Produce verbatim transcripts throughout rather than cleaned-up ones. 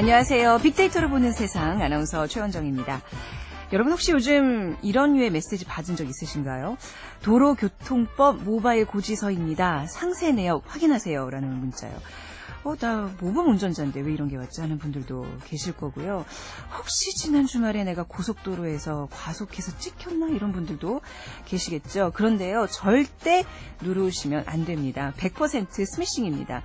안녕하세요. 빅데이터로 보는 세상 아나운서 최원정입니다. 여러분 혹시 요즘 이런 유의 메시지 받은 적 있으신가요? 도로교통법 모바일 고지서입니다. 상세 내역 확인하세요. 라는 문자요. 어, 나 모범 운전자인데 왜 이런 게 왔지 하는 분들도 계실 거고요. 혹시 지난 주말에 내가 고속도로에서 과속해서 찍혔나 이런 분들도 계시겠죠. 그런데요. 절대 누르시면 안 됩니다. 백 퍼센트 스미싱입니다.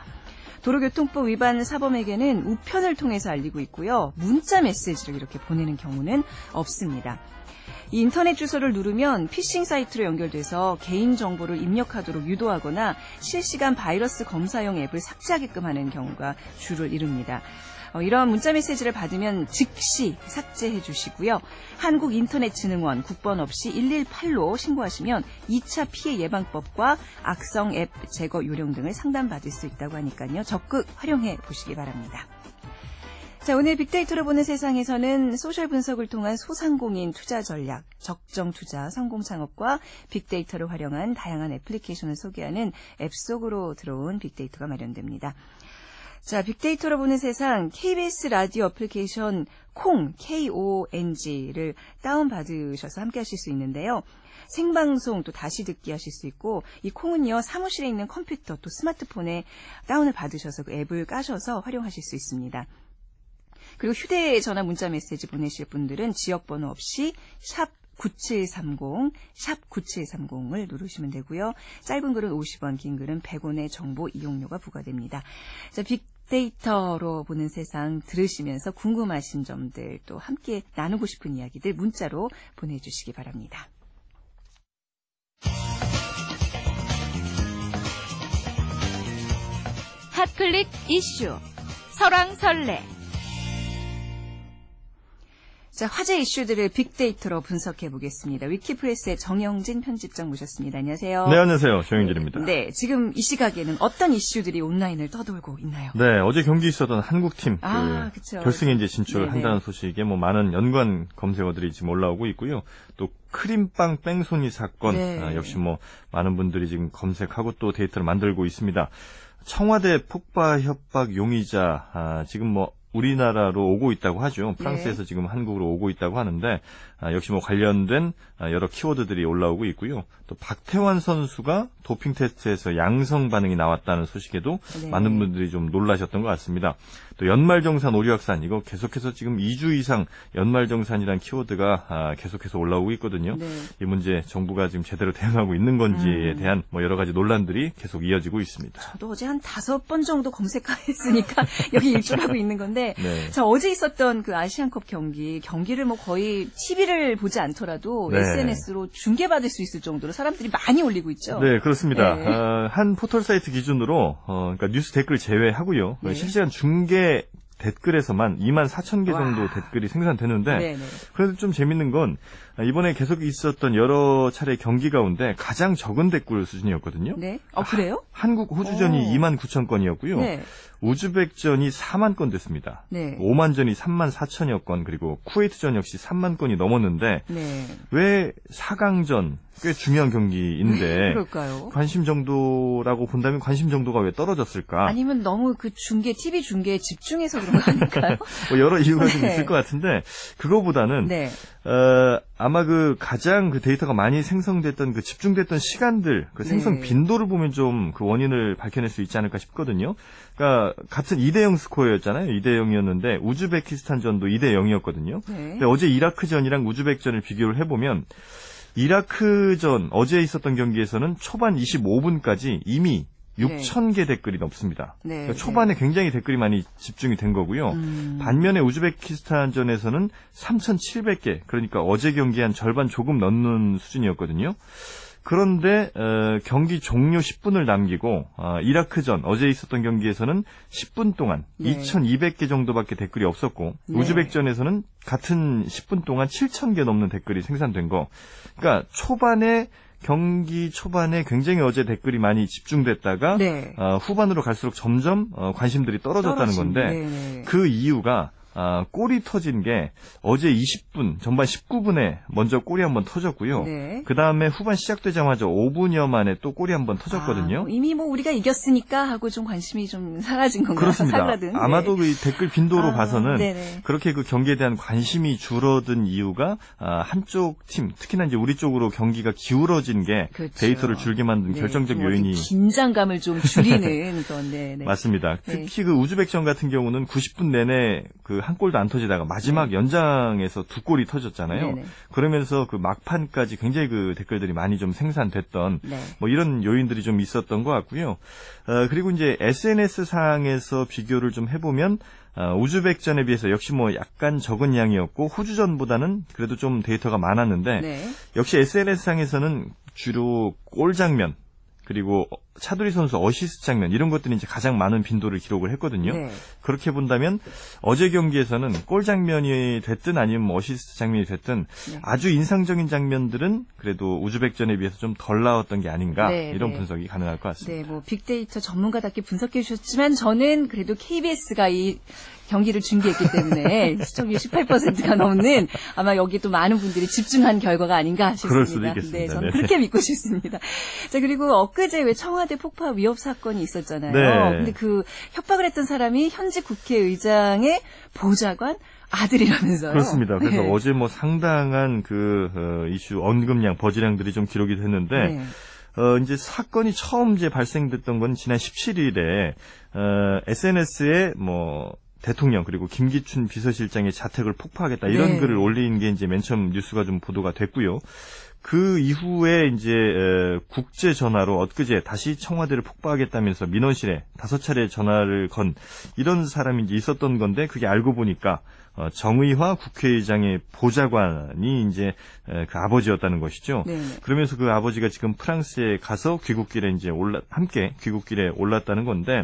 도로교통법 위반 사범에게는 우편을 통해서 알리고 있고요. 문자 메시지를 이렇게 보내는 경우는 없습니다. 이 인터넷 주소를 누르면 피싱 사이트로 연결돼서 개인정보를 입력하도록 유도하거나 실시간 바이러스 검사용 앱을 삭제하게끔 하는 경우가 주를 이룹니다. 어, 이런 문자 메시지를 받으면 즉시 삭제해 주시고요. 한국인터넷진흥원 국번 없이 일일팔로 신고하시면 이 차 피해 예방법과 악성 앱 제거 요령 등을 상담받을 수 있다고 하니까요. 적극 활용해 보시기 바랍니다. 자, 오늘 빅데이터로 보는 세상에서는 소셜 분석을 통한 소상공인 투자 전략, 적정 투자, 성공 창업과 빅데이터를 활용한 다양한 애플리케이션을 소개하는 앱 속으로 들어온 빅데이터가 마련됩니다. 자, 빅데이터로 보는 세상 케이비에스 라디오 어플리케이션 콩, 콩 를 다운받으셔서 함께 하실 수 있는데요. 생방송 또 다시 듣기 하실 수 있고 이 콩은요 사무실에 있는 컴퓨터 또 스마트폰에 다운을 받으셔서 그 앱을 까셔서 활용하실 수 있습니다. 그리고 휴대전화 문자 메시지 보내실 분들은 지역번호 없이 샵 구칠삼공, 샵 구칠삼공을 누르시면 되고요. 짧은 글은 오십 원, 긴 글은 백 원의 정보 이용료가 부과됩니다. 자, 빅데이터로 보는 세상 들으시면서 궁금하신 점들 또 함께 나누고 싶은 이야기들 문자로 보내주시기 바랍니다. 핫클릭 이슈 설왕설래. 자, 화제 이슈들을 빅데이터로 분석해 보겠습니다. 위키프레스의 정영진 편집장 모셨습니다. 안녕하세요. 네, 안녕하세요. 정영진입니다. 네, 지금 이 시각에는 어떤 이슈들이 온라인을 떠돌고 있나요? 네, 어제 경기 있었던 한국팀 아, 그 결승에 이제 진출한다는 소식에 뭐 많은 연관 검색어들이 지금 올라오고 있고요. 또 크림빵 뺑소니 사건 네. 아, 역시 뭐 많은 분들이 지금 검색하고 또 데이터를 만들고 있습니다. 청와대 폭파 협박 용의자 아, 지금 뭐 우리나라로 오고 있다고 하죠. 프랑스에서 네. 지금 한국으로 오고 있다고 하는데 아, 역시 뭐 관련된 아, 여러 키워드들이 올라오고 있고요. 또 박태환 선수가 도핑 테스트에서 양성 반응이 나왔다는 소식에도 네. 많은 분들이 좀 놀라셨던 것 같습니다. 또 연말정산 오류확산 이거 계속해서 지금 이 주 이상 연말정산이라는 키워드가 아, 계속해서 올라오고 있거든요. 네. 이 문제 정부가 지금 제대로 대응하고 있는 건지에 음. 대한 뭐 여러 가지 논란들이 계속 이어지고 있습니다. 저도 어제 한 다섯 번 정도 검색했으니까 여기 일주하고 있는 건데 네. 자, 어제 있었던 그 아시안컵 경기, 경기를 뭐 거의 티비를 보지 않더라도 네. 에스엔에스로 중계받을 수 있을 정도로 사람들이 많이 올리고 있죠. 네, 그렇습니다. 네. 어, 한 포털 사이트 기준으로 어, 그러니까 뉴스 댓글 제외하고요. 네. 실시간 중계 댓글에서만 이만 사천 개 정도 와. 댓글이 생산되는데 네네. 그래도 좀 재밌는 건 이번에 계속 있었던 여러 차례 경기 가운데 가장 적은 댓글 수준이었거든요. 네. 아, 그래요? 하, 한국 호주전이 이만 구천 건이었고요. 네. 우즈벡전이 사만 건 됐습니다. 네. 오만전이 삼만 사천여 건 그리고 쿠웨이트전 역시 삼만 건이 넘었는데 네. 왜 사강전 꽤 중요한 경기인데 그럴까요? 관심 정도라고 본다면 관심 정도가 왜 떨어졌을까? 아니면 너무 그 중계 티비 중계에 집중해서 그런 거 아닐까요? 뭐 여러 이유가 네. 좀 있을 것 같은데 그거보다는 네. 어, 아마 그 가장 그 데이터가 많이 생성됐던 그 집중됐던 시간들 그 생성 네. 빈도를 보면 좀 그 원인을 밝혀낼 수 있지 않을까 싶거든요. 그러니까 같은 이 대 영 스코어였잖아요. 이 대 영이었는데 우즈베키스탄전도 이 대 영이었거든요. 네. 근데 어제 이라크전이랑 우즈벡전을 비교를 해보면 이라크전 어제 있었던 경기에서는 초반 이십오 분까지 이미 육천 개 네. 댓글이 넘습니다. 네, 그러니까 초반에 네. 굉장히 댓글이 많이 집중이 된 거고요. 음. 반면에 우즈베키스탄전에서는 삼천칠백 개 그러니까 어제 경기 한 절반 조금 넘는 수준이었거든요. 그런데 어, 경기 종료 십 분을 남기고 어, 이라크전 어제 있었던 경기에서는 십 분 동안 네. 이천이백 개 정도밖에 댓글이 없었고 네. 우즈벡전에서는 같은 십 분 동안 칠천 개 넘는 댓글이 생산된 거. 그러니까 초반에 경기 초반에 굉장히 어제 댓글이 많이 집중됐다가 네. 어, 후반으로 갈수록 점점 어, 관심들이 떨어졌다는 떨어진, 건데 네네. 그 이유가 아, 골이 터진 게 어제 이십 분, 전반 십구 분에 먼저 골이 한번 터졌고요. 네. 그다음에 후반 시작되자마자 오 분여 만에 또 골이 한번 터졌거든요. 아, 뭐 이미 뭐 우리가 이겼으니까 하고 좀 관심이 좀 사라진 건가요? 그렇습니다. 사라든. 네. 아마도 그 댓글 빈도로 아, 봐서는 네네. 그렇게 그 경기에 대한 관심이 줄어든 이유가 아, 한쪽 팀, 특히나 이제 우리 쪽으로 경기가 기울어진 게 그렇죠. 데이터를 줄게 만든 네. 결정적 요인이. 긴장감을 좀 줄이는 그런. 네, 네. 맞습니다. 특히 네. 그 우즈벡전 같은 경우는 구십 분 내내 그 한 골도 안 터지다가 마지막 네. 연장에서 두 골이 터졌잖아요. 네네. 그러면서 그 막판까지 굉장히 그 댓글들이 많이 좀 생산됐던 네. 뭐 이런 요인들이 좀 있었던 것 같고요. 어, 그리고 이제 에스엔에스 상에서 비교를 좀 해보면 어, 우즈벡전에 비해서 역시 뭐 약간 적은 양이었고 호주전보다는 그래도 좀 데이터가 많았는데 네. 역시 에스엔에스 상에서는 주로 골 장면 그리고 차두리 선수 어시스트 장면 이런 것들이 이제 가장 많은 빈도를 기록을 했거든요. 네. 그렇게 본다면 어제 경기에서는 골 장면이 됐든 아니면 어시스트 장면이 됐든 네. 아주 인상적인 장면들은 그래도 우즈벡전에 비해서 좀 덜 나왔던 게 아닌가 네, 이런 네. 분석이 가능할 것 같습니다. 네, 뭐 빅데이터 전문가답게 분석해 주셨지만 저는 그래도 케이비에스가 이 경기를 중계했기 때문에 시청률 십팔 퍼센트가 넘는 아마 여기 또 많은 분들이 집중한 결과가 아닌가 싶습니다. 그럴 수도 있겠습니다. 네, 저는 네네. 그렇게 믿고 싶습니다. 자, 그리고 엊그제 왜 청와대 폭파 위협 사건이 있었잖아요. 네. 근데 그 협박을 했던 사람이 현직 국회의장의 보좌관 아들이라면서요. 그렇습니다. 그래서 네. 어제 뭐 상당한 그 어, 이슈 언급량, 버즈량들이 좀 기록이 됐는데 네. 어, 이제 사건이 처음 이제 발생됐던 건 지난 십칠 일에 어, 에스엔에스에 뭐 대통령 그리고 김기춘 비서실장의 자택을 폭파하겠다 이런 네. 글을 올린 게 이제 맨 처음 뉴스가 좀 보도가 됐고요. 그 이후에 이제 국제 전화로 엊그제 다시 청와대를 폭파하겠다면서 민원실에 다섯 차례 전화를 건 이런 사람이 이제 있었던 건데 그게 알고 보니까 정의화 국회의장의 보좌관이 이제 그 아버지였다는 것이죠. 네. 그러면서 그 아버지가 지금 프랑스에 가서 귀국길에 이제 올라 함께 귀국길에 올랐다는 건데.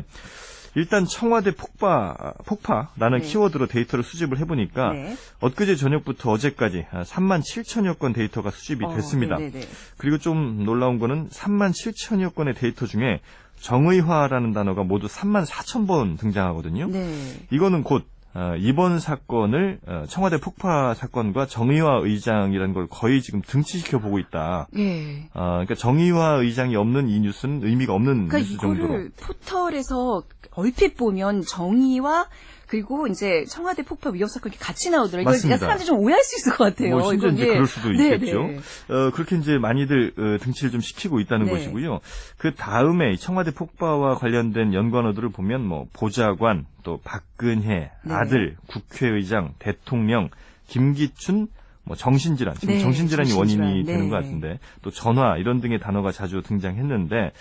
일단 청와대 폭파, 폭파라는 네. 키워드로 데이터를 수집을 해보니까 네. 엊그제 저녁부터 어제까지 삼만 칠천여 건 데이터가 수집이 어, 됐습니다. 네네네. 그리고 좀 놀라운 거는 삼만 칠천여 건의 데이터 중에 정의화라는 단어가 모두 삼만 사천 번 등장하거든요. 네. 이거는 곧 이번 사건을 청와대 폭파 사건과 정의화 의장이라는 걸 거의 지금 등치시켜 보고 있다. 예. 아, 그러니까 정의화 의장이 없는 이 뉴스는 의미가 없는 그러니까 뉴스 정도로. 그러니까 이거를 포털에서 얼핏 보면 정의화 그리고 이제 청와대 폭파 위협 사건이 같이 나오더라고요. 맞습니다. 그러니까 사람들이 좀 오해할 수 있을 것 같아요. 뭐 심지어 이제 그럴 수도 네, 있겠죠. 네. 어, 그렇게 이제 많이들 어, 등치를 좀 시키고 있다는 네. 것이고요. 그 다음에 청와대 폭파와 관련된 연관어들을 보면 뭐 보좌관, 또 박근혜, 네. 아들, 국회의장, 대통령, 김기춘, 뭐 정신질환, 지금 네, 정신질환이 정신질환. 원인이 네. 되는 것 같은데 또 전화 이런 등의 단어가 자주 등장했는데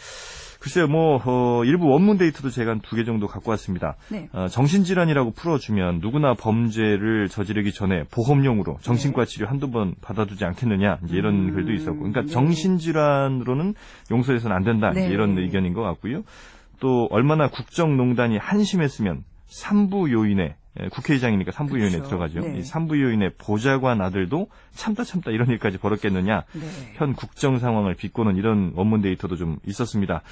글쎄요, 뭐, 어, 일부 원문 데이터도 제가 한 두 개 정도 갖고 왔습니다. 네. 어, 정신질환이라고 풀어주면 누구나 범죄를 저지르기 전에 보험용으로 정신과 네. 치료 한두 번 받아두지 않겠느냐, 이제 이런 음, 글도 있었고. 그러니까 네. 정신질환으로는 용서해서는 안 된다, 네. 이런 의견인 것 같고요. 또, 얼마나 국정농단이 한심했으면 삼부 요인에 국회의장이니까 삼부 그렇죠. 요인에 들어가죠. 네. 이 삼부 요인에 보좌관 아들도 참다 참다 이런 일까지 벌였겠느냐. 네. 현 국정 상황을 비꼬는 이런 원문 데이터도 좀 있었습니다.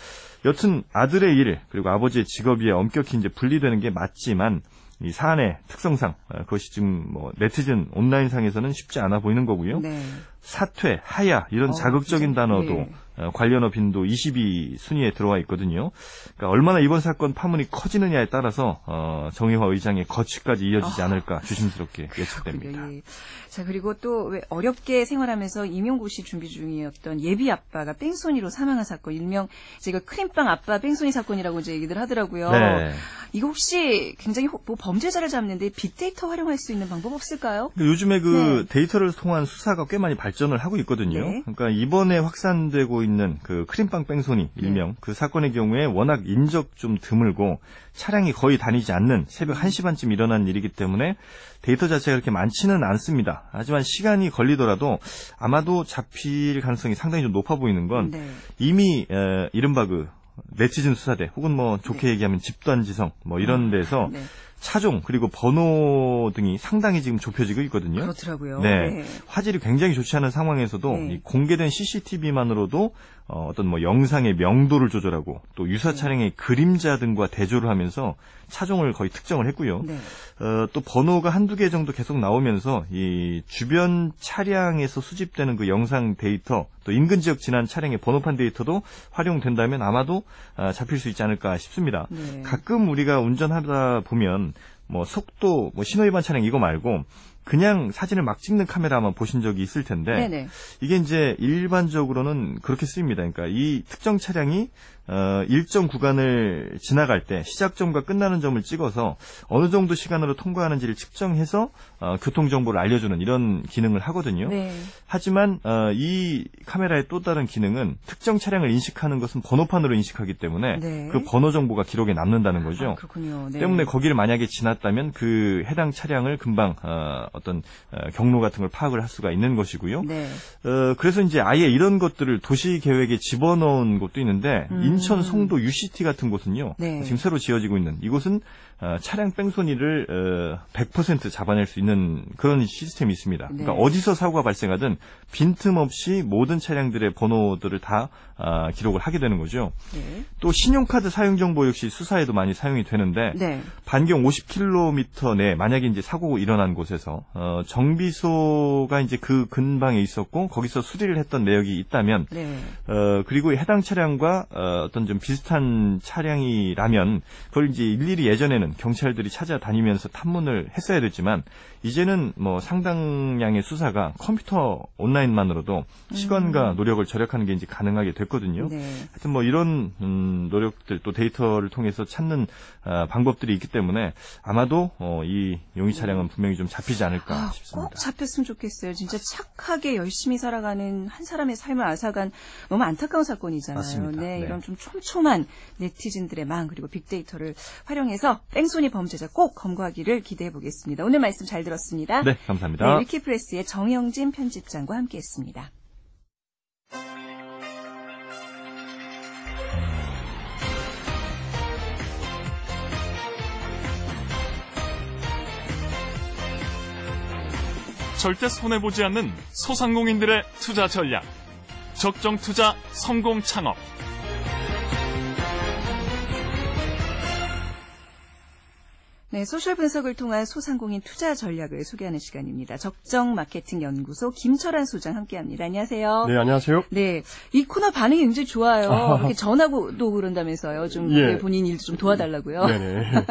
여튼 아들의 일 그리고 아버지의 직업이 엄격히 이제 분리되는 게 맞지만 이 사안의 특성상 그것이 지금 뭐 네티즌 온라인상에서는 쉽지 않아 보이는 거고요. 네. 사퇴, 하야 이런 어, 자극적인 진짜? 단어도 네. 관련어 빈도 이십이 순위에 들어와 있거든요. 그러니까 얼마나 이번 사건 파문이 커지느냐에 따라서 어, 정의화 의장의 거취까지 이어지지 않을까 조심스럽게 예측됩니다. 예. 자 그리고 또 왜 어렵게 생활하면서 임용고시 준비 중이었던 예비 아빠가 뺑소니로 사망한 사건, 일명 제가 크림빵 아빠 뺑소니 사건이라고 이제 얘기들 하더라고요. 네. 이거 혹시 굉장히 뭐 범죄자를 잡는데 빅데이터 활용할 수 있는 방법 없을까요? 요즘에 그 네. 데이터를 통한 수사가 꽤 많이 발전을 하고 있거든요. 네. 그러니까 이번에 확산되고 있는 그 크림빵 뺑소니 일명 네. 그 사건의 경우에 워낙 인적 좀 드물고 차량이 거의 다니지 않는 새벽 한 시 반쯤 일어난 일이기 때문에 데이터 자체가 그렇게 많지는 않습니다. 하지만 시간이 걸리더라도 아마도 잡힐 가능성이 상당히 좀 높아 보이는 건 네. 이미 에, 이른바 그 네티즌 수사대 혹은 뭐 좋게 네. 얘기하면 집단지성 뭐 이런 데서 네. 차종 그리고 번호 등이 상당히 지금 좁혀지고 있거든요. 그렇더라고요. 네, 네. 화질이 굉장히 좋지 않은 상황에서도 네. 이 공개된 씨씨티비만으로도 어, 어떤 뭐 영상의 명도를 조절하고 또 유사 차량의 네. 그림자 등과 대조를 하면서 차종을 거의 특정을 했고요. 네. 어, 또 번호가 한두 개 정도 계속 나오면서 이 주변 차량에서 수집되는 그 영상 데이터 또 인근 지역 지난 차량의 번호판 데이터도 활용된다면 아마도 어, 잡힐 수 있지 않을까 싶습니다. 네. 가끔 우리가 운전하다 보면 뭐 속도, 뭐 신호위반 차량 이거 말고 그냥 사진을 막 찍는 카메라만 보신 적이 있을 텐데 네네. 이게 이제 일반적으로는 그렇게 쓰입니다. 그러니까 이 특정 차량이 어, 일정 구간을 지나갈 때 시작점과 끝나는 점을 찍어서 어느 정도 시간으로 통과하는지를 측정해서 어, 교통정보를 알려주는 이런 기능을 하거든요. 네. 하지만 어, 이 카메라의 또 다른 기능은 특정 차량을 인식하는 것은 번호판으로 인식하기 때문에 네. 그 번호 정보가 기록에 남는다는 거죠. 아, 그렇군요. 네. 때문에 거기를 만약에 지났다면 그 해당 차량을 금방 어, 어떤 경로 같은 걸 파악을 할 수가 있는 것이고요. 네. 어, 그래서 이제 아예 이런 것들을 도시 계획에 집어넣은 곳도 있는데 음. 인천 송도 유씨티 같은 곳은요. 네. 지금 새로 지어지고 있는 이곳은 차량 뺑소니를 백 퍼센트 잡아낼 수 있는 그런 시스템이 있습니다. 네. 그러니까 어디서 사고가 발생하든 빈틈없이 모든 차량들의 번호들을 다 기록을 하게 되는 거죠. 네. 또 신용카드 사용 정보 역시 수사에도 많이 사용이 되는데 네. 반경 오십 킬로미터 내에 만약에 이제 사고가 일어난 곳에서 정비소가 이제 그 근방에 있었고 거기서 수리를 했던 내역이 있다면 네. 그리고 해당 차량과 어떤 좀 비슷한 차량이라면 그걸 이제 일일이 예전에는 경찰들이 찾아다니면서 탐문을 했어야 됐지만 이제는 뭐 상당량의 수사가 컴퓨터 온라인만으로도 시간과 노력을 절약하는 게 이제 가능하게 됐거든요. 네. 하여튼 뭐 이런 음, 노력들 또 데이터를 통해서 찾는 어, 방법들이 있기 때문에 아마도 어, 이 용의 차량은 분명히 좀 잡히지 않을까 아, 싶습니다. 꼭 잡혔으면 좋겠어요. 진짜 착하게 열심히 살아가는 한 사람의 삶을 앗아간 너무 안타까운 사건이잖아요. 맞습니다. 네, 네. 이런 좀 촘촘한 네티즌들의 망 그리고 빅데이터를 활용해서 뺑소니 범죄자 꼭 검거하기를 기대해 보겠습니다. 오늘 말씀 잘 들었습니다. 네, 감사합니다. 네, 위키프레스의 정영진 편집장과 함께했습니다. 절대 손해보지 않는 소상공인들의 투자 전략. 적정 투자, 성공 창업. 네, 소셜 분석을 통한 소상공인 투자 전략을 소개하는 시간입니다. 적정 마케팅 연구소 김철환 소장 함께합니다. 안녕하세요. 네, 안녕하세요. 네, 이 코너 반응이 굉장히 좋아요. 아, 이렇게 전화도 그런다면서요. 좀 예. 네, 본인 일도 좀 도와달라고요. 네네.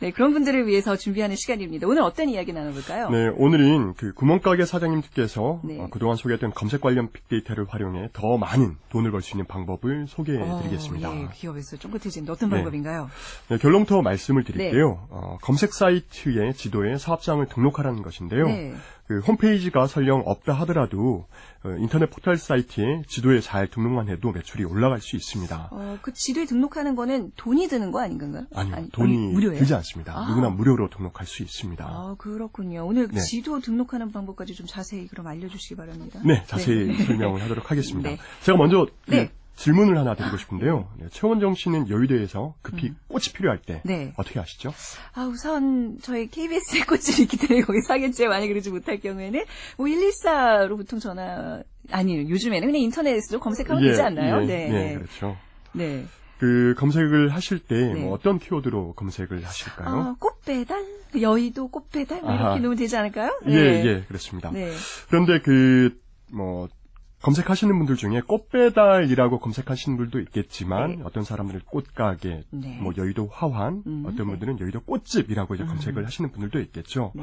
네, 그런 분들을 위해서 준비하는 시간입니다. 오늘 어떤 이야기 나눠볼까요? 네, 오늘은 그 구멍가게 사장님들께서 네. 어, 그동안 소개했던 검색 관련 빅데이터를 활용해 더 많은 돈을 벌 수 있는 방법을 소개해드리겠습니다. 어, 네, 기업에서 쫑긋해진데 어떤 네. 방법인가요? 네, 결론부터 말씀을 드릴게요. 네. 어, 검색 사이트의 지도에 사업장을 등록하라는 것인데요. 네. 그 홈페이지가 설령 없다 하더라도 인터넷 포털 사이트에 지도에 잘 등록만 해도 매출이 올라갈 수 있습니다. 어, 그 지도에 등록하는 거는 돈이 드는 거 아닌가요? 아니요. 아니, 돈이 무료예요? 들지 않습니다. 아. 누구나 무료로 등록할 수 있습니다. 아, 그렇군요. 오늘 네. 지도 등록하는 방법까지 좀 자세히 그럼 알려주시기 바랍니다. 네. 자세히 네. 설명을 하도록 하겠습니다. 네. 제가 먼저... 네. 그, 질문을 하나 드리고 싶은데요. 네, 최원정 씨는 여의도에서 급히 음. 꽃이 필요할 때 네. 어떻게 하시죠? 아, 우선 저희 케이비에스에 꽃이 있기 때문에 거기 사겠지요. 만약에 그러지 못할 경우에는 뭐 일일사로 보통 전화 아니요. 요즘에는 그냥 인터넷으로 검색하면 예, 되지 않나요? 예, 네. 네, 그렇죠. 네. 그 검색을 하실 때 네. 뭐 어떤 키워드로 검색을 하실까요? 아, 꽃배달? 여의도 꽃배달? 뭐 이렇게 넣으면 되지 않을까요? 네. 예, 예, 그렇습니다. 네. 그런데 그 뭐 검색하시는 분들 중에 꽃배달이라고 검색하시는 분도 있겠지만 네. 어떤 사람들은 꽃가게, 네. 뭐 여의도 화환, 음, 어떤 분들은 네. 여의도 꽃집이라고 이제 검색을 음. 하시는 분들도 있겠죠. 네.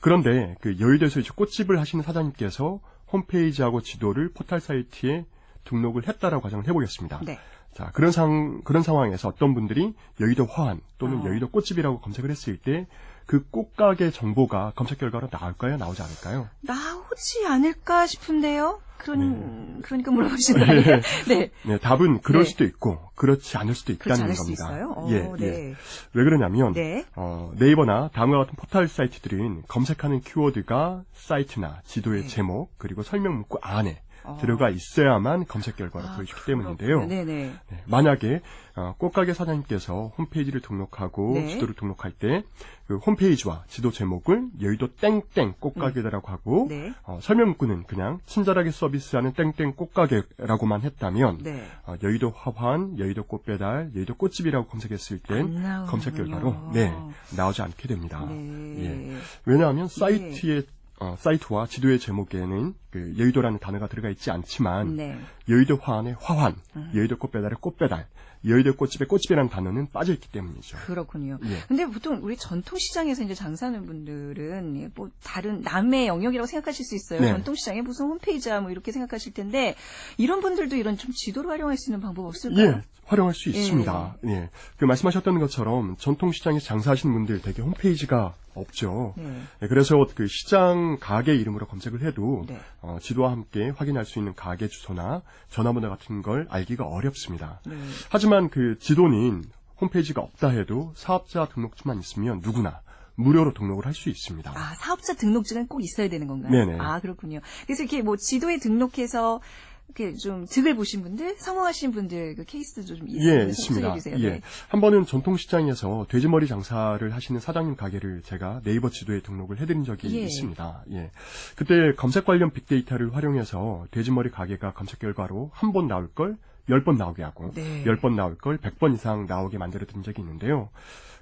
그런데 그 여의도에서 이제 꽃집을 하시는 사장님께서 홈페이지하고 지도를 포털 사이트에 등록을 했다라고 가정을 해보겠습니다. 네. 자, 그런 상 그런 상황에서 어떤 분들이 여의도 화환 또는 어. 여의도 꽃집이라고 검색을 했을 때 그 꽃가게 정보가 검색 결과로 나올까요? 나오지 않을까요? 나오지 않을까 싶은데요. 그런 네. 그러니까 물어보시는 거 아니에요? 네. 네, 답은 그럴 네. 수도 있고 그렇지 않을 수도 있다는 않을 겁니다. 오, 예, 네. 예. 왜 그러냐면 네. 어, 네이버나 다음과 같은 포털 사이트들은 검색하는 키워드가 사이트나 지도의 네. 제목 그리고 설명 문구 안에 어. 자료가 있어야만 검색 결과를 아, 보여주기 그렇군요. 때문인데요. 네네. 네, 만약에 어, 꽃가게 사장님께서 홈페이지를 등록하고 네. 지도를 등록할 때 그 홈페이지와 지도 제목을 여의도 땡땡 꽃가게다라고 하고 네. 어, 설명 문구는 그냥 친절하게 서비스하는 땡땡 꽃가게라고만 했다면 네. 어, 여의도 화환, 여의도 꽃배달, 여의도 꽃집이라고 검색했을 땐 검색 결과로 네, 나오지 않게 됩니다. 네. 예. 왜냐하면 사이트에 네. 어, 사이트와 지도의 제목에는 그 여의도라는 단어가 들어가 있지 않지만 네. 여의도 화환의 화환, 음. 여의도 꽃배달의 꽃배달, 여의도 꽃집의 꽃집이라는 단어는 빠져있기 때문이죠. 그렇군요. 그런데 예. 보통 우리 전통시장에서 이제 장사하는 분들은 뭐 다른 남의 영역이라고 생각하실 수 있어요. 네. 전통시장에 무슨 홈페이지야 뭐 이렇게 생각하실 텐데 이런 분들도 이런 좀 지도를 활용할 수 있는 방법 없을까요? 예, 활용할 수 있습니다. 예. 예. 그 말씀하셨던 것처럼 전통시장에서 장사하시는 분들 되게 홈페이지가 없죠. 네. 네, 그래서 그 시장 가게 이름으로 검색을 해도 네. 어, 지도와 함께 확인할 수 있는 가게 주소나 전화번호 같은 걸 알기가 어렵습니다. 네. 하지만 그 지도는 홈페이지가 없다 해도 사업자 등록증만 있으면 누구나 무료로 등록을 할 수 있습니다. 아, 사업자 등록증은 꼭 있어야 되는 건가요? 네네. 아, 그렇군요. 그래서 이렇게 뭐 지도에 등록해서 이렇게 좀 득을 보신 분들, 성공하신 분들 그 케이스도 좀 있으면 소개해 주세요. 예, 네. 한 번은 전통시장에서 돼지머리 장사를 하시는 사장님 가게를 제가 네이버 지도에 등록을 해드린 적이 예. 있습니다. 예, 그때 검색 관련 빅데이터를 활용해서 돼지머리 가게가 검색 결과로 한 번 나올 걸 열 번 나오게 하고 네. 열 번 나올 걸 백 번 이상 나오게 만들어드린 적이 있는데요.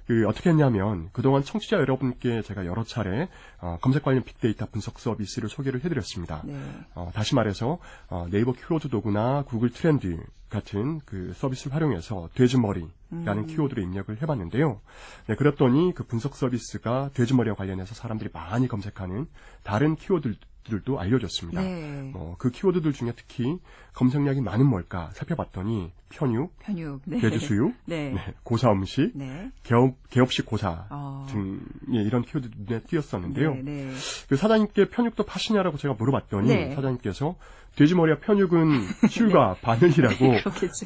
그 어떻게 했냐면 그동안 청취자 여러분께 제가 여러 차례 어, 검색 관련 빅데이터 분석 서비스를 소개를 해드렸습니다. 네. 어, 다시 말해서 어, 네이버 키워드 도구나 구글 트렌드 같은 그 서비스를 활용해서 돼지머리라는 음. 키워드로 입력을 해봤는데요. 네, 그랬더니 그 분석 서비스가 돼지머리와 관련해서 사람들이 많이 검색하는 다른 키워드 들도 알려줬습니다. 네. 어, 그 키워드들 중에 특히 검색량이 많은 뭘까 살펴봤더니 편육, 편육 네. 돼지수육, 네. 네. 고사음식, 네. 개업, 개업식 고사 어. 등 예, 이런 키워드 눈에 띄었었는데요. 네, 네. 그 사장님께 편육도 파시냐라고 제가 물어봤더니 네. 사장님께서 돼지머리와 편육은 실과 네. 바늘이라고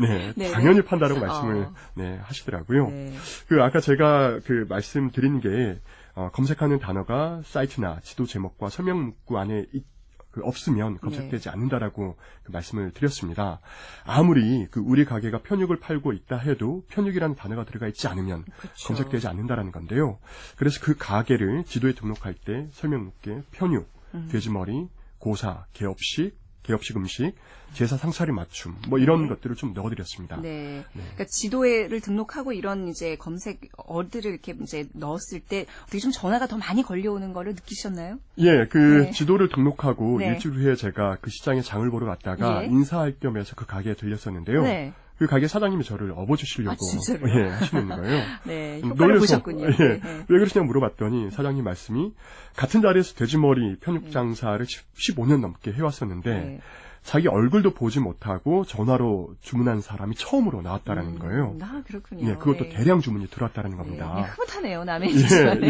네, 네, 당연히 네. 판다라고 말씀을 어. 네, 하시더라고요. 네. 그 아까 제가 그 말씀드린 게 어, 검색하는 단어가 사이트나 지도 제목과 설명 문구 안에 있, 그 없으면 검색되지 네. 않는다라고 그 말씀을 드렸습니다. 아무리 그 우리 가게가 편육을 팔고 있다 해도 편육이라는 단어가 들어가 있지 않으면 그쵸. 검색되지 않는다라는 건데요. 그래서 그 가게를 지도에 등록할 때 설명 문구에 편육, 음. 돼지머리, 고사, 개업식, 개업식 음식, 제사 상차림 맞춤, 뭐 이런 네. 것들을 좀 넣어드렸습니다. 네. 네. 그러니까 지도에를 등록하고 이런 이제 검색어들을 이렇게 이제 넣었을 때 어떻게 좀 전화가 더 많이 걸려오는 거를 느끼셨나요? 예, 그 네. 지도를 등록하고 네. 일주일 후에 제가 그 시장에 장을 보러 갔다가 네. 인사할 겸해서 그 가게에 들렸었는데요. 네. 그 가게 사장님이 저를 업어주시려고 아, 예, 하시는 거예요. 네, 효과를 보셨군요. 예, 네, 네. 왜 그러시냐 물어봤더니 사장님 말씀이 같은 자리에서 돼지머리 편육 장사를 네. 십오 년 넘게 해왔었는데 네. 자기 얼굴도 보지 못하고 전화로 주문한 사람이 처음으로 나왔다라는 음, 거예요. 아, 그렇군요. 예, 그것도 네. 대량 주문이 들어왔다라는 겁니다. 네, 흐뭇하네요, 남의 일이지만. 예,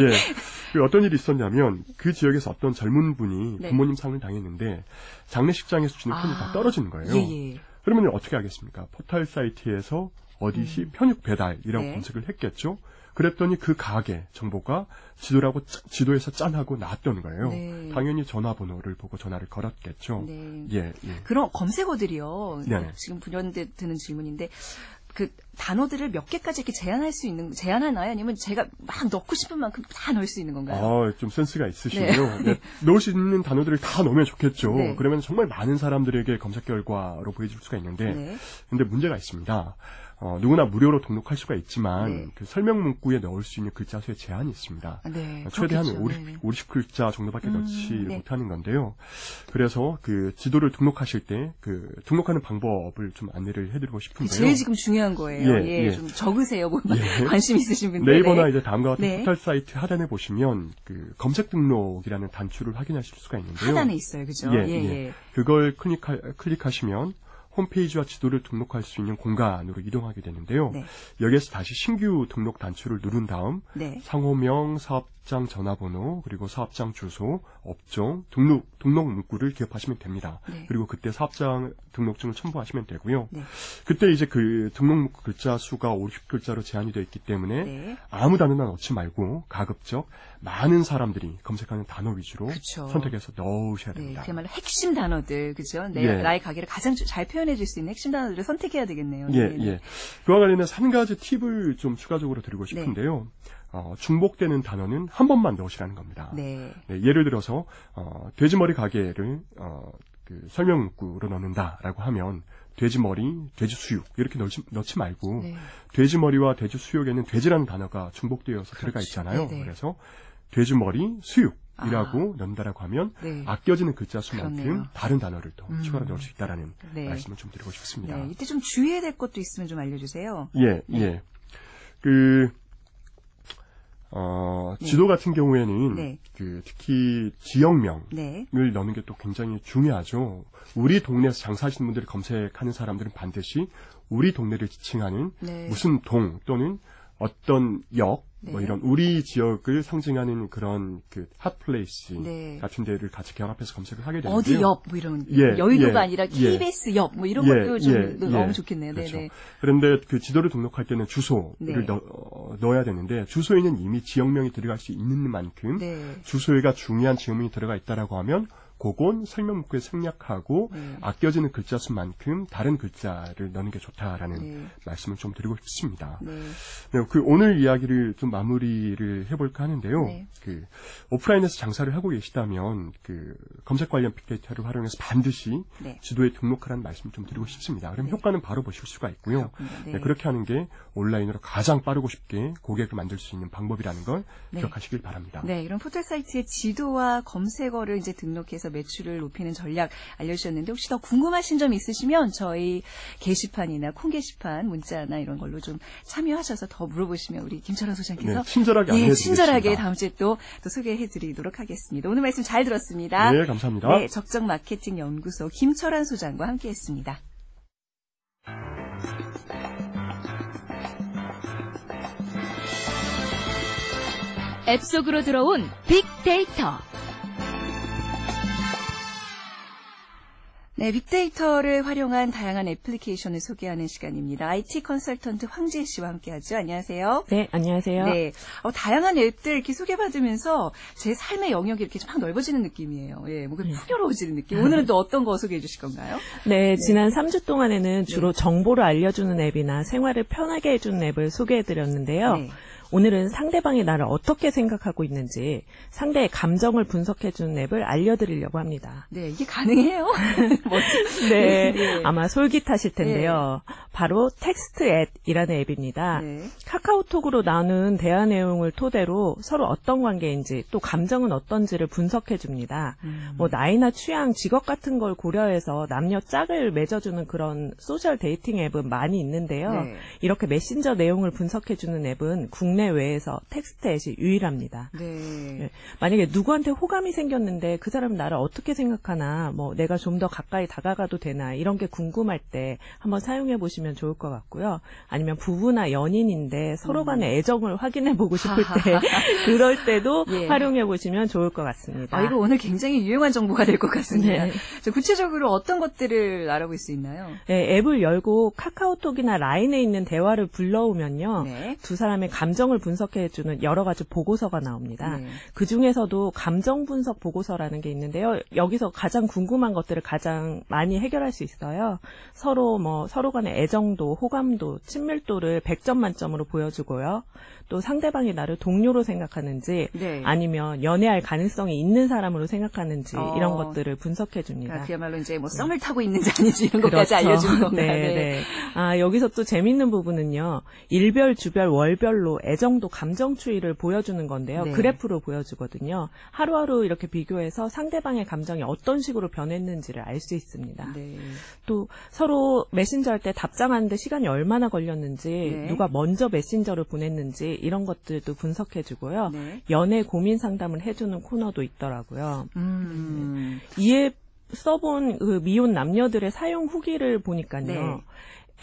예. 어떤 일이 있었냐면 그 지역에서 어떤 젊은 분이 네. 부모님 상을 당했는데 장례식장에서 주는 편이 아, 다 떨어지는 거예요. 예, 예. 그러면 어떻게 하겠습니까? 포털 사이트에서 어디시 음. 편육 배달이라고 네. 검색을 했겠죠. 그랬더니 그 가게 정보가 지도라고 지도에서 짠하고 나왔던 거예요. 네. 당연히 전화번호를 보고 전화를 걸었겠죠. 네. 예, 예. 그런 검색어들이요. 네. 지금 분연대 드는 질문인데 그 단어들을 몇 개까지 이렇게 제한할 수 있는, 제한하나요? 아니면 제가 막 넣고 싶은 만큼 다 넣을 수 있는 건가요? 아, 좀 센스가 있으시고요. 네. 네, 넣을 수 있는 단어들을 다 넣으면 좋겠죠. 네. 그러면 정말 많은 사람들에게 검색 결과로 보여줄 수가 있는데, 네. 근데 문제가 있습니다. 어, 누구나 무료로 등록할 수가 있지만, 네. 그 설명 문구에 넣을 수 있는 글자 수에 제한이 있습니다. 네, 최대한 오십, 오십 글자 정도밖에 음, 넣지 네. 못하는 건데요. 그래서 그 지도를 등록하실 때, 그 등록하는 방법을 좀 안내를 해드리고 싶은데요. 제일 지금 중요한 거예요. 예, 예, 예, 좀 적으세요. 뭐 예. 관심 있으신 분들. 네이버나 네. 이제 다음과 같은 네. 포털 사이트 하단에 보시면 그 검색 등록이라는 단추를 확인하실 수가 있는데요. 하단에 있어요, 그죠? 예, 예, 예. 그걸 클릭하, 클릭하시면 홈페이지와 지도를 등록할 수 있는 공간으로 이동하게 되는데요. 네. 여기에서 다시 신규 등록 단추를 누른 다음 네. 상호명, 사업장 전화번호, 그리고 사업장 주소, 업종, 등록, 등록 문구를 기입하시면 됩니다. 네. 그리고 그때 사업장 등록증을 첨부하시면 되고요. 네. 그때 이제 그 등록 문구 글자 수가 오십 글자로 제한이 되어 있기 때문에 네. 아무 단어나 넣지 말고 가급적 많은 사람들이 검색하는 단어 위주로 그쵸. 선택해서 넣으셔야 됩니다. 네, 그야말로 핵심 단어들, 그죠? 네. 나의 가게를 가장 잘 표현해 줄 수 있는 핵심 단어들을 선택해야 되겠네요. 예, 네. 예. 그와 관련해서 한 가지 팁을 좀 추가적으로 드리고 싶은데요. 네. 어, 중복되는 단어는 한 번만 넣으시라는 겁니다. 네. 네, 예를 들어서 어, 돼지머리 가게를 어, 그 설명 문구로 넣는다라고 하면 돼지머리, 돼지수육 이렇게 넣지, 넣지 말고 네. 돼지머리와 돼지수육에는 돼지라는 단어가 중복되어서 그렇지. 들어가 있잖아요. 네네. 그래서 돼지머리, 수육 이라고 아. 넣는다라고 하면 네. 아껴지는 글자 수만큼 그렇네요. 다른 단어를 더 음. 추가로 넣을 수 있다라는 네. 말씀을 좀 드리고 싶습니다. 네. 이때 좀 주의해야 될 것도 있으면 좀 알려주세요. 예, 네. 예. 그, 어, 지도 네. 같은 경우에는 네. 그 특히 지역명을 네. 넣는 게 또 굉장히 중요하죠. 우리 동네에서 장사하시는 분들을 검색하는 사람들은 반드시 우리 동네를 지칭하는 네. 무슨 동 또는 어떤 역, 네. 뭐 이런 우리 지역을 상징하는 그런 그 핫플레이스 네. 같은 데를 같이 결합해서 검색을 하게 되는데요. 어디 옆, 뭐 이런 예, 여의도가 예, 아니라 케이비에스 예. 옆, 뭐 이런 예, 것도 좀 예, 너무 예. 좋겠네요. 그렇죠. 네네. 그런데 그 지도를 등록할 때는 주소를 네. 넣, 넣어야 되는데 주소에는 이미 지역명이 들어갈 수 있는 만큼 네. 주소에가 중요한 지역명이 들어가 있다라고 하면 그건 설명 문구에 생략하고 네. 아껴지는 글자 수만큼 다른 글자를 넣는 게 좋다라는 네. 말씀을 좀 드리고 싶습니다. 네. 네, 그 오늘 이야기를 좀 마무리를 해볼까 하는데요. 네. 그 오프라인에서 장사를 하고 계시다면 그 검색 관련 빅데이터를 활용해서 반드시 네. 지도에 등록하라는 말씀을 좀 드리고 싶습니다. 그럼 네. 효과는 바로 보실 수가 있고요. 네. 네, 그렇게 하는 게 온라인으로 가장 빠르고 쉽게 고객을 만들 수 있는 방법이라는 걸 네. 기억하시길 바랍니다. 네, 이런 포털 사이트에 지도와 검색어를 이제 등록해서 매출을 높이는 전략 알려주셨는데 혹시 더 궁금하신 점 있으시면 저희 게시판이나 콩 게시판 문자나 이런 걸로 좀 참여하셔서 더 물어보시면 우리 김철환 소장께서 네, 친절하게 안내해 드리겠습니다. 예, 친절하게 다음 주에 또, 또 소개해드리도록 하겠습니다. 오늘 말씀 잘 들었습니다. 네, 감사합니다. 네, 적정 마케팅 연구소 김철환 소장과 함께했습니다. 앱 속으로 들어온 빅데이터. 네, 빅데이터를 활용한 다양한 애플리케이션을 소개하는 시간입니다. 아이티 컨설턴트 황지혜 씨와 함께하죠. 안녕하세요. 네, 안녕하세요. 네, 어, 다양한 앱들 이렇게 소개받으면서 제 삶의 영역이 이렇게 막 넓어지는 느낌이에요. 예, 뭔가 풍요로워지는 느낌. 오늘은 또 어떤 거 소개해 주실 건가요? 네, 네. 지난 삼 주 동안에는 주로 네. 정보를 알려주는 앱이나 생활을 편하게 해주는 앱을 소개해드렸는데요. 네. 오늘은 상대방이 나를 어떻게 생각하고 있는지 상대의 감정을 분석해주는 앱을 알려드리려고 합니다. 네, 이게 가능해요? 네, 네, 아마 솔깃하실 텐데요. 네. 바로 텍스트 앱이라는 앱입니다. 네. 카카오톡으로 나눈 대화 내용을 토대로 서로 어떤 관계인지 또 감정은 어떤지를 분석해줍니다. 음. 뭐 나이나 취향, 직업 같은 걸 고려해서 남녀 짝을 맺어주는 그런 소셜 데이팅 앱은 많이 있는데요. 네. 이렇게 메신저 내용을 분석해주는 앱은 국내 내외에서 텍스트 앱이 유일합니다. 네. 만약에 누구한테 호감이 생겼는데 그 사람은 나를 어떻게 생각하나, 뭐 내가 좀 더 가까이 다가가도 되나 이런 게 궁금할 때 한번 사용해 보시면 좋을 것 같고요. 아니면 부부나 연인인데 서로 간의 애정을 확인해 보고 싶을 때 그럴 때도 예. 활용해 보시면 좋을 것 같습니다. 아, 이거 오늘 굉장히 유용한 정보가 될 것 같습니다. 네. 저 구체적으로 어떤 것들을 알아볼 수 있나요? 네, 앱을 열고 카카오톡이나 라인에 있는 대화를 불러오면요. 네. 두 사람의 감정 감정을 분석해주는 여러 가지 보고서가 나옵니다. 네. 그중에서도 감정 분석 보고서라는 게 있는데요. 여기서 가장 궁금한 것들을 가장 많이 해결할 수 있어요. 서로 뭐 서로 간의 애정도, 호감도, 친밀도를 백 점 만점으로 보여주고요. 또 상대방이 나를 동료로 생각하는지 네. 아니면 연애할 가능성이 있는 사람으로 생각하는지 어... 이런 것들을 분석해줍니다. 아, 그야말로 이제 뭐 썸을 네. 타고 있는지 아닌지 이런 그렇죠. 것까지 알려주는 건가요? 네, 네. 네. 아, 여기서 또 재밌는 부분은요. 일별, 주별, 월별로 애정도 감정 추이를 보여주는 건데요. 네. 그래프로 보여주거든요. 하루하루 이렇게 비교해서 상대방의 감정이 어떤 식으로 변했는지를 알 수 있습니다. 네. 또 서로 메신저 할 때 답장하는데 시간이 얼마나 걸렸는지 네. 누가 먼저 메신저를 보냈는지 이런 것들도 분석해주고요. 네. 연애 고민 상담을 해주는 코너도 있더라고요. 음. 이 앱 써본 그 미혼 남녀들의 사용 후기를 보니까요. 네.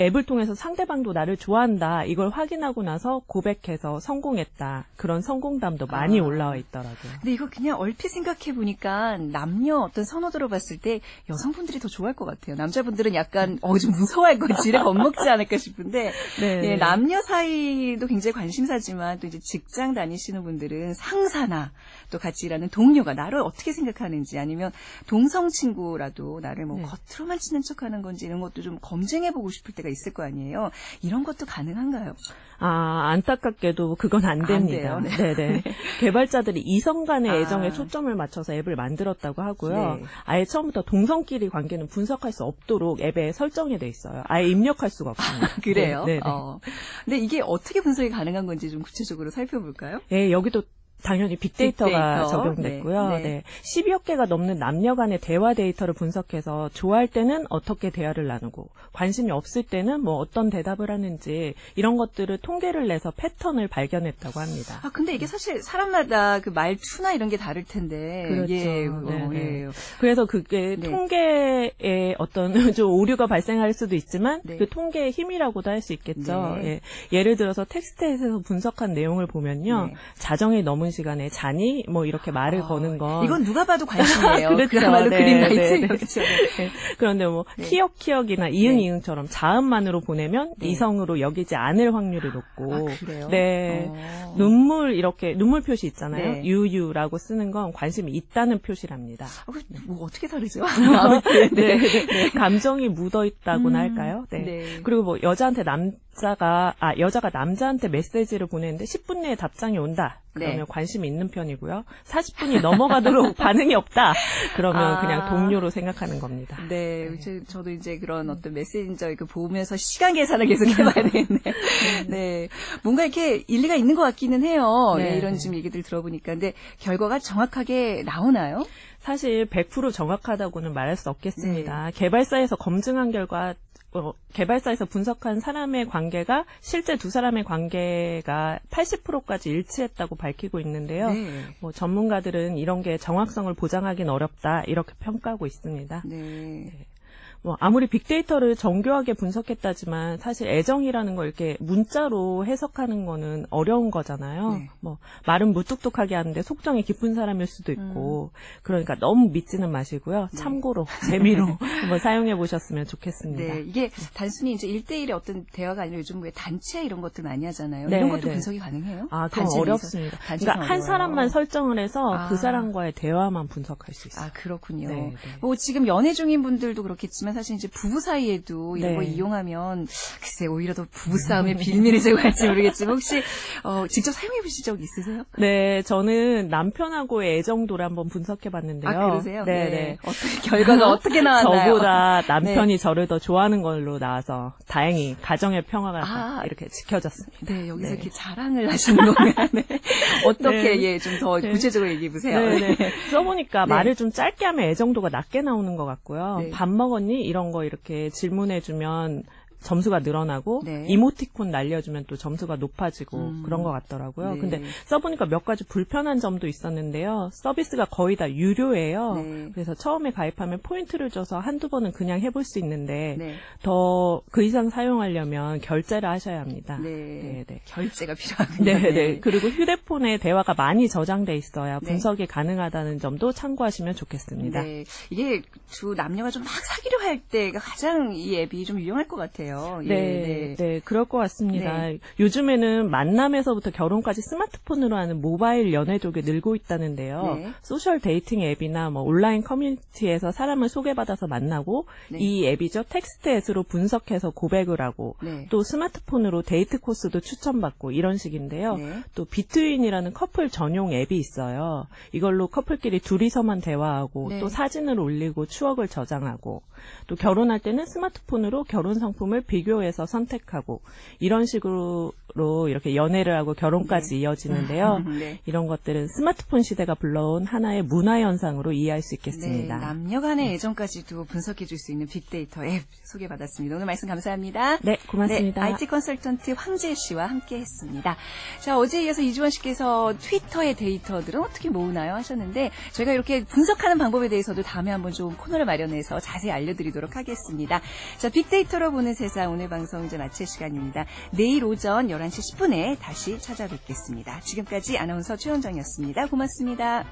앱을 통해서 상대방도 나를 좋아한다. 이걸 확인하고 나서 고백해서 성공했다. 그런 성공담도 많이 아. 올라와 있더라고요. 근데 이거 그냥 얼핏 생각해보니까 남녀 어떤 선호도로 봤을 때 여성분들이 더 좋아할 것 같아요. 남자분들은 약간 어, 좀 무서워할 거 지레 겁먹지 않을까 싶은데 예, 남녀 사이도 굉장히 관심사지만 또 이제 직장 다니시는 분들은 상사나 또 같이 일하는 동료가 나를 어떻게 생각하는지 아니면 동성 친구라도 나를 뭐 네. 겉으로만 친한 척하는 건지 이런 것도 좀 검증해보고 싶을 때 있을 거 아니에요. 이런 것도 가능한가요? 아, 안타깝게도 그건 안 됩니다. 안 돼요. 네. 네네. 개발자들이 이성 간의 아. 애정에 초점을 맞춰서 앱을 만들었다고 하고요. 네. 아예 처음부터 동성끼리 관계는 분석할 수 없도록 앱에 설정이 돼 있어요. 아예 입력할 수가 없습니다. 아, 그래요? 네. 어. 근데 이게 어떻게 분석이 가능한 건지 좀 구체적으로 살펴볼까요? 네, 여기도 당연히 빅데이터가 빅데이터. 적용됐고요. 네, 네. 네. 십이억 개가 넘는 남녀 간의 대화 데이터를 분석해서 좋아할 때는 어떻게 대화를 나누고 관심이 없을 때는 뭐 어떤 대답을 하는지 이런 것들을 통계를 내서 패턴을 발견했다고 합니다. 아 근데 이게 사실 사람마다 그 말투나 이런 게 다를 텐데. 그렇죠. 예, 어, 예. 그래서 그게 네. 통계에 어떤 좀 오류가 발생할 수도 있지만 네. 그 통계의 힘이라고도 할 수 있겠죠. 네. 예. 예를 들어서 텍스트에서 분석한 내용을 보면요. 네. 자정이 넘은 시간에 자니 뭐 이렇게 말을 아, 거는 건 이건 누가 봐도 관심이에요. 그렇죠. 그야말로 네, 그린라이트. 네, 그렇죠. 네. 그런데 뭐 네. 키역키역이나 이응이응처럼 자음만으로 보내면 네. 이성으로 여기지 않을 확률이 높고. 아, 그래요? 네. 어. 눈물 이렇게 눈물 표시 있잖아요. 네. 유유라고 쓰는 건 관심이 있다는 표시랍니다. 아, 뭐 어떻게 다르죠? 아무튼 네. 네. 네. 감정이 묻어있다고나 음, 할까요? 네. 네. 그리고 뭐 여자한테 남자가 아 여자가 남자한테 메시지를 보내는데 십 분 내에 답장이 온다. 그러면 네. 관심이 있는 편이고요. 사십 분이 넘어가도록 반응이 없다. 그러면 아. 그냥 동료로 생각하는 겁니다. 네, 네. 저도 이제 그런 어떤 메신저 이거 보면서 시간 계산을 계속 해봐야 되겠네요. 네, 뭔가 이렇게 일리가 있는 것 같기는 해요. 네. 네, 이런 지금 얘기들 들어보니까. 근데 결과가 정확하게 나오나요? 사실 백 퍼센트 정확하다고는 말할 수 없겠습니다. 네. 개발사에서 검증한 결과 어, 개발사에서 분석한 사람의 관계가 실제 두 사람의 관계가 팔십 퍼센트까지 일치했다고 밝히고 있는데요. 네. 뭐 전문가들은 이런 게 정확성을 보장하기는 어렵다 이렇게 평가하고 있습니다. 네. 네. 뭐 아무리 빅데이터를 정교하게 분석했다지만 사실 애정이라는 걸 이렇게 문자로 해석하는 거는 어려운 거잖아요. 네. 뭐 말은 무뚝뚝하게 하는데 속정이 깊은 사람일 수도 있고 음. 그러니까 너무 믿지는 마시고요. 네. 참고로 재미로 한번 사용해 보셨으면 좋겠습니다. 네, 이게 단순히 이제 일대일의 어떤 대화가 아니라 요즘 왜 단체 이런 것들 많이 하잖아요. 네, 이런 것도 네. 분석이 가능해요? 아, 그건 어렵습니다. 그러니까 어려워요. 한 사람만 설정을 해서 아. 그 사람과의 대화만 분석할 수 있어요. 아, 그렇군요. 네, 네. 뭐 지금 연애 중인 분들도 그렇겠지만 사실 이제 부부 사이에도 이런 네. 걸 이용하면 글쎄 오히려 더 부부 싸움의 빌미를 제공할지 모르겠지만 혹시 어, 직접 사용해 보신 적 있으세요? 네, 저는 남편하고의 애정도를 한번 분석해 봤는데요. 아, 그러세요? 네, 네. 네. 어떻게, 결과가 어떻게 나왔나요? 저보다 남편이 네. 저를 더 좋아하는 걸로 나와서 다행히 가정의 평화가 아, 이렇게 지켜졌습니다. 네, 여기서 네. 이렇게 자랑을 하시는 건가요? 네. 어떻게 네. 예, 좀 더 네. 구체적으로 얘기해 보세요. 네, 네. 네. 써보니까 네. 말을 좀 짧게 하면 애정도가 낮게 나오는 것 같고요. 네. 밥 먹었니? 이런 거 이렇게 질문해주면 점수가 늘어나고 네. 이모티콘 날려주면 또 점수가 높아지고 음. 그런 것 같더라고요. 네. 근데 써보니까 몇 가지 불편한 점도 있었는데요. 서비스가 거의 다 유료예요. 네. 그래서 처음에 가입하면 포인트를 줘서 한두 번은 그냥 해볼 수 있는데 네. 더 그 이상 사용하려면 결제를 하셔야 합니다. 네. 네, 네. 결제가 필요하군요. 네, 네. 네. 그리고 휴대폰에 대화가 많이 저장돼 있어야 분석이 네. 가능하다는 점도 참고하시면 좋겠습니다. 네. 이게 두 남녀가 좀 막 사귀려 할 때가 가장 이 앱이 좀 유용할 것 같아요. 예, 네, 네, 네, 그럴 것 같습니다. 네. 요즘에는 만남에서부터 결혼까지 스마트폰으로 하는 모바일 연애족이 늘고 있다는데요. 네. 소셜 데이팅 앱이나 뭐 온라인 커뮤니티에서 사람을 소개받아서 만나고 네. 이 앱이죠. 텍스트 앱으로 분석해서 고백을 하고 네. 또 스마트폰으로 데이트 코스도 추천받고 이런 식인데요. 네. 또 비트윈이라는 커플 전용 앱이 있어요. 이걸로 커플끼리 둘이서만 대화하고 네. 또 사진을 올리고 추억을 저장하고 또 결혼할 때는 스마트폰으로 결혼 상품을 비교해서 선택하고 이런 식으로 이렇게 연애를 하고 결혼까지 네. 이어지는데요. 네. 이런 것들은 스마트폰 시대가 불러온 하나의 문화 현상으로 이해할 수 있겠습니다. 네. 남녀 간의 애정까지도 분석해 줄 수 있는 빅데이터 앱 소개받았습니다. 오늘 말씀 감사합니다. 네, 고맙습니다. 네, 아이티 컨설턴트 황지혜 씨와 함께했습니다. 자, 어제에 이어서 이주원 씨께서 트위터의 데이터들은 어떻게 모으나요? 하셨는데 저희가 이렇게 분석하는 방법에 대해서도 다음에 한번 좀 코너를 마련해서 자세히 알려드리도록 하겠습니다. 자, 빅데이터로 보는 세상 오늘 방송 이제 마칠 시간입니다. 내일 오전 열한 시 십 분에 다시 찾아뵙겠습니다. 지금까지 아나운서 최원정이었습니다. 고맙습니다.